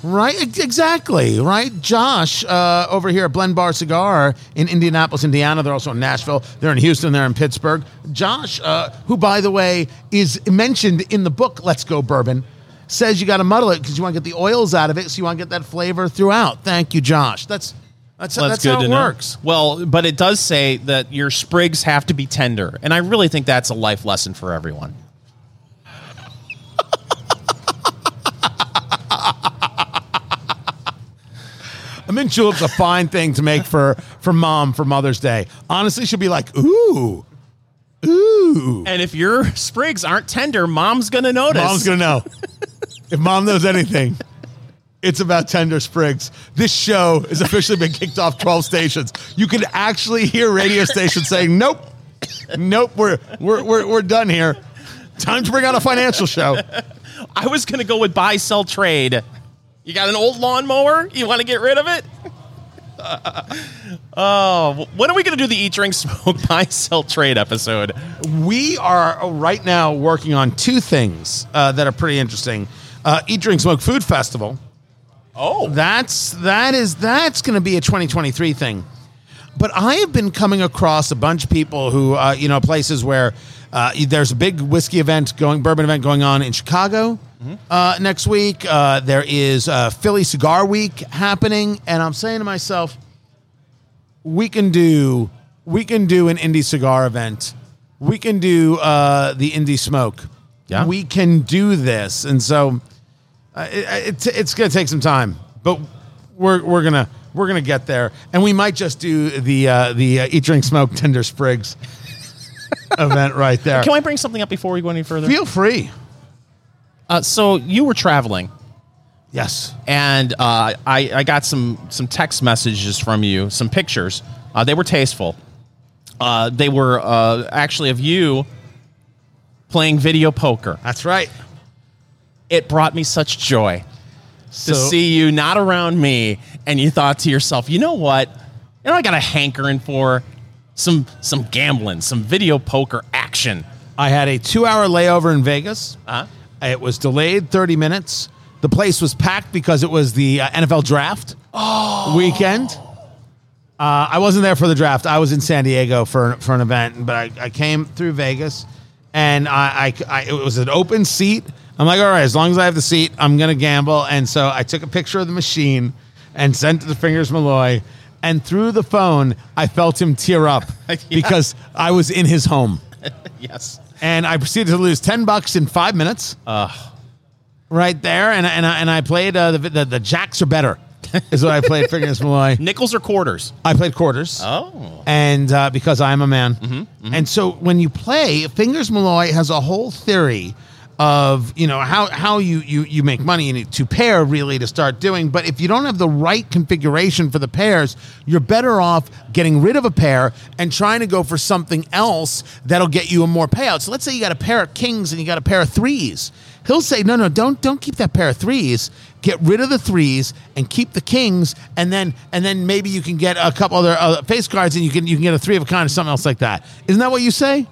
Right? Exactly, right? Josh uh, over here at Blend Bar Cigar in Indianapolis, Indiana. They're also in Nashville. They're in Houston. They're in Pittsburgh. Josh, uh, who, by the way, is mentioned in the book, Let's Go Bourbon, says you got to muddle it because you want to get the oils out of it, so you want to get that flavor throughout. Thank you, Josh. That's that's, well, that's, that's how it works. Know. Well, but it does say that your sprigs have to be tender, and I really think that's a life lesson for everyone. A mint julep's a fine thing to make for, for mom for Mother's Day. Honestly, she'll be like, ooh, ooh. And if your sprigs aren't tender, mom's going to notice. Mom's going to know. If mom knows anything, it's about tender sprigs. This show has officially been kicked off twelve stations. You can actually hear radio stations saying, nope, nope, we're we're we're, we're done here. Time to bring out a financial show. I was going to go with buy, sell, trade. You got an old lawnmower? You want to get rid of it? Oh, when are we going to do the Eat, Drink, Smoke, Buy, Sell, Trade episode? We are right now working on two things uh, that are pretty interesting. Uh, Eat, Drink, Smoke Food Festival. Oh, that's that is that's going to be a twenty twenty-three thing. But I have been coming across a bunch of people who, uh, you know, places where uh, there's a big whiskey event going, bourbon event going on in Chicago. Uh, next week, uh, there is uh, Philly Cigar Week happening, and I'm saying to myself, we can do we can do an indie cigar event. We can do uh, the indie smoke. Yeah, we can do this, and so uh, it, it, it's going to take some time, but we're we're gonna we're gonna get there, and we might just do the uh, the uh, Eat, Drink, Smoke, Tender Sprigs event right there. Can I bring something up before we go any further? Feel free. Uh, so you were traveling, yes, and uh, I, I got some some text messages from you, some pictures. Uh, they were tasteful. Uh, they were uh, actually of you playing video poker. That's right. It brought me such joy so, to see you not around me, and you thought to yourself, you know what? You know, I got a hankering for some some gambling, some video poker action. I had a two-hour layover in Vegas. Uh-huh. It was delayed thirty minutes. The place was packed because it was the uh, N F L draft oh. weekend. Uh, I wasn't there for the draft. I was in San Diego for for an event, but I, I came through Vegas, and I, I, I it was an open seat. I'm like, all right, as long as I have the seat, I'm going to gamble. And so I took a picture of the machine and sent it to Fingers Malloy, and through the phone, I felt him tear up yeah. because I was in his home. Yes. And I proceeded to lose ten bucks in five minutes, uh, right there. And and I, and I played uh, the, the the Jacks or Better is what I played. Fingers Malloy. Nickels or quarters? I played quarters. Oh, and uh, because I am a man, mm-hmm, mm-hmm. And so when you play, Fingers Malloy has a whole theory of you know how how you, you, you make money. You need two pair really to start doing. But if you don't have the right configuration for the pairs, you're better off getting rid of a pair and trying to go for something else that'll get you a more payout. So let's say you got a pair of kings and you got a pair of threes. He'll say, no, no, don't don't keep that pair of threes. Get rid of the threes and keep the kings, and then and then maybe you can get a couple other uh, face cards and you can you can get a three of a kind or something else like that. Isn't that what you say?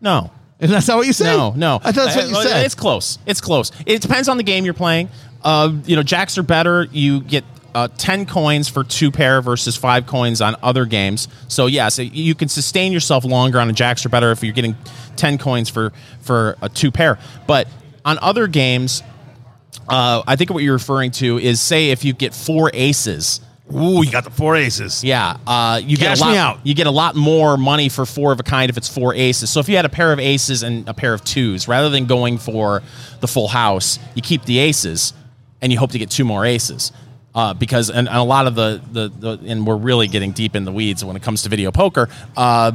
No. And that's not what you say? No, no. I thought that's what you said. It's close. It's close. It depends on the game you're playing. Uh, you know, Jacks or Better, you get uh, ten coins for two pair versus five coins on other games. So, yeah, so you can sustain yourself longer on a Jacks or Better if you're getting ten coins for, for a two pair. But on other games, uh, I think what you're referring to is, say, if you get four aces. Ooh, you got the four aces. Yeah, uh, you Cash get a lot. Me out. You get a lot more money for four of a kind if it's four aces. So if you had a pair of aces and a pair of twos, rather than going for the full house, you keep the aces and you hope to get two more aces uh, because and, and a lot of the, the the and we're really getting deep in the weeds when it comes to video poker. Uh,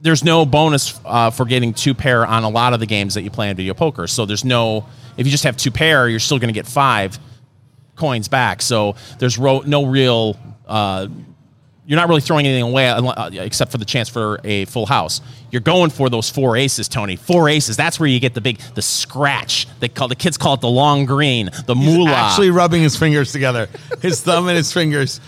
there's no bonus uh, for getting two pair on a lot of the games that you play in video poker. So there's no if you just have two pair, you're still going to get five coins back, so there's ro- no real uh you're not really throwing anything away uh, except for the chance for a full house. You're going for those four aces, Tony. Four aces. That's where you get the big, the scratch. They call the kids call it the long green, the He's moolah. He's actually rubbing his fingers together, his thumb and his fingers.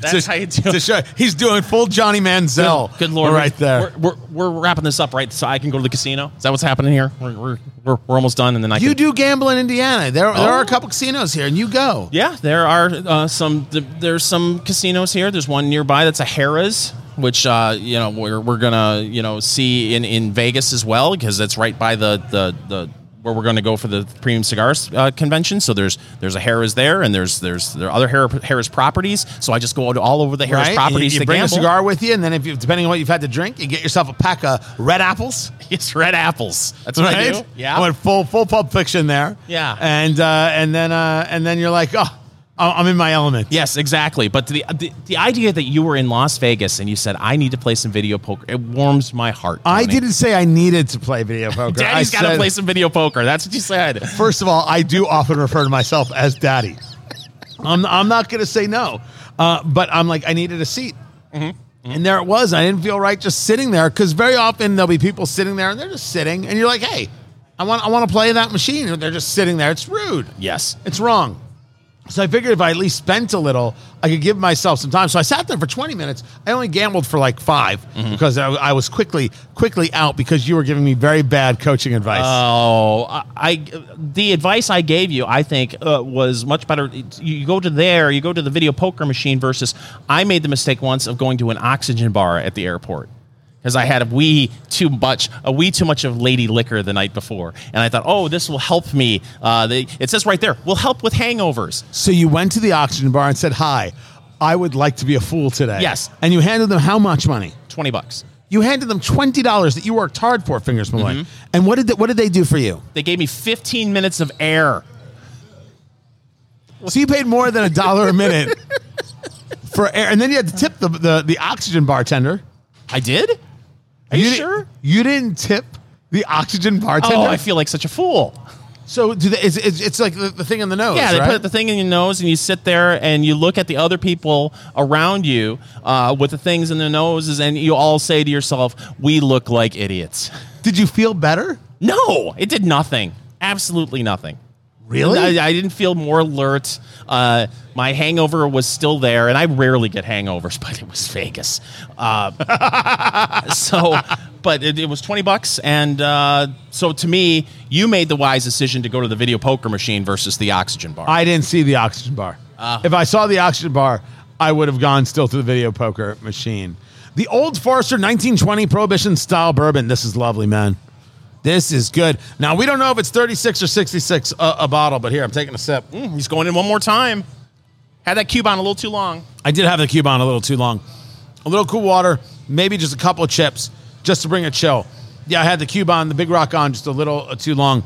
That's to, how you do it. Show, he's doing full Johnny Manziel. Good, good lord, right there. We're, we're we're wrapping this up, right? So I can go to the casino. Is that what's happening here? We're we're we're, we're almost done, and then I you can... do gamble in Indiana. There oh. there are a couple casinos here, and you go. Yeah, there are uh, some. There's some casinos here. There's one nearby. That's a Harrah's, which uh, you know we're we're gonna you know see in, in Vegas as well, because that's right by the, the, the where we're gonna go for the premium cigars uh, convention. So there's there's a Harrah's there, and there's there's there are other Harrah's properties. So I just go all over the Harrah's right. properties. You, you to bring gamble. A cigar with you, and then if you, depending on what you've had to drink, you get yourself a pack of red apples. It's red apples. That's what right? I do. Yeah, I went full full Pulp Fiction there. Yeah, and uh, and then uh, and then you're like, oh. I'm in my element. Yes, exactly. But the, the the idea that you were in Las Vegas and you said, I need to play some video poker, it warms my heart. Tony. I didn't say I needed to play video poker. Daddy's got to play some video poker. That's what you said. First of all, I do often refer to myself as Daddy. I'm, I'm not going to say no. Uh, but I'm like, I needed a seat. Mm-hmm. Mm-hmm. And there it was. I didn't feel right just sitting there, because very often there'll be people sitting there and they're just sitting. And you're like, hey, I want I want to play that machine. And they're just sitting there. It's rude. Yes. It's wrong. So I figured if I at least spent a little, I could give myself some time. So I sat there for twenty minutes. I only gambled for like five mm-hmm. because I, I was quickly quickly out because you were giving me very bad coaching advice. Oh, I, I the advice I gave you, I think, uh, was much better. You go to there, you go to the video poker machine versus I made the mistake once of going to an oxygen bar at the airport. Because I had a wee too much, a wee too much of lady liquor the night before, and I thought, oh, this will help me. Uh, they, it says right there, will help with hangovers. So you went to the oxygen bar and said, "Hi, I would like to be a fool today." Yes, and you handed them how much money? Twenty bucks. You handed them twenty dollars that you worked hard for, Fingers Malloy. Mm-hmm. And what did they, what did they do for you? They gave me fifteen minutes of air. So you paid more than a dollar a minute for air, and then you had to tip the the, the oxygen bartender. I did. Are you, you sure? You didn't tip the oxygen bartender? Oh, I feel like such a fool. So do they, it's, it's, it's like the, the thing in the nose, yeah, they right? put the thing in your nose, and you sit there, and you look at the other people around you uh, with the things in their noses, and you all say to yourself, we look like idiots. Did you feel better? No, it did nothing. Absolutely nothing. Really? I, I didn't feel more alert. Uh, my hangover was still there, and I rarely get hangovers, but it was Vegas. Uh, so, but it, it was twenty bucks, and uh, so to me, you made the wise decision to go to the video poker machine versus the oxygen bar. I didn't see the oxygen bar. Uh, if I saw the oxygen bar, I would have gone still to the video poker machine. The Old Forester nineteen twenty Prohibition style bourbon. This is lovely, man. This is good. Now, we don't know if it's thirty-six or sixty-six a, a bottle, but here, I'm taking a sip. Mm, he's going in one more time. Had that Cubon a little too long. I did have the Cubon a little too long. A little cool water, maybe just a couple of chips, just to bring a chill. Yeah, I had the Cubon, the Big Rock on, just a little uh, too long.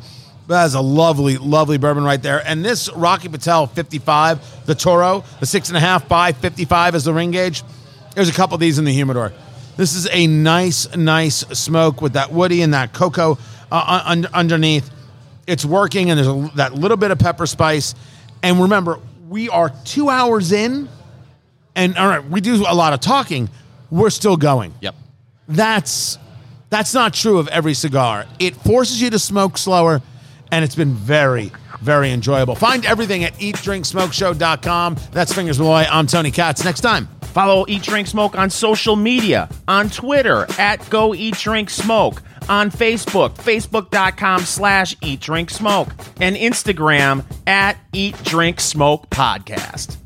But that is a lovely, lovely bourbon right there. And this Rocky Patel fifty-five, the Toro, the six point five by fifty-five is the ring gauge. There's a couple of these in the humidor. This is a nice, nice smoke with that woody and that cocoa uh, un- underneath. It's working, and there's a, that little bit of pepper spice. And remember, we are two hours in, and all right, we do a lot of talking. We're still going. Yep. That's that's not true of every cigar. It forces you to smoke slower, and it's been very, very enjoyable. Find everything at eat drink smoke show dot com. That's Fingers Malloy. I'm Tony Katz. Next time. Follow Eat Drink Smoke on social media, on Twitter, at Go Eat Drink Smoke, on Facebook, facebook.com slash eat drink smoke, and Instagram at Eat Drink Smoke Podcast.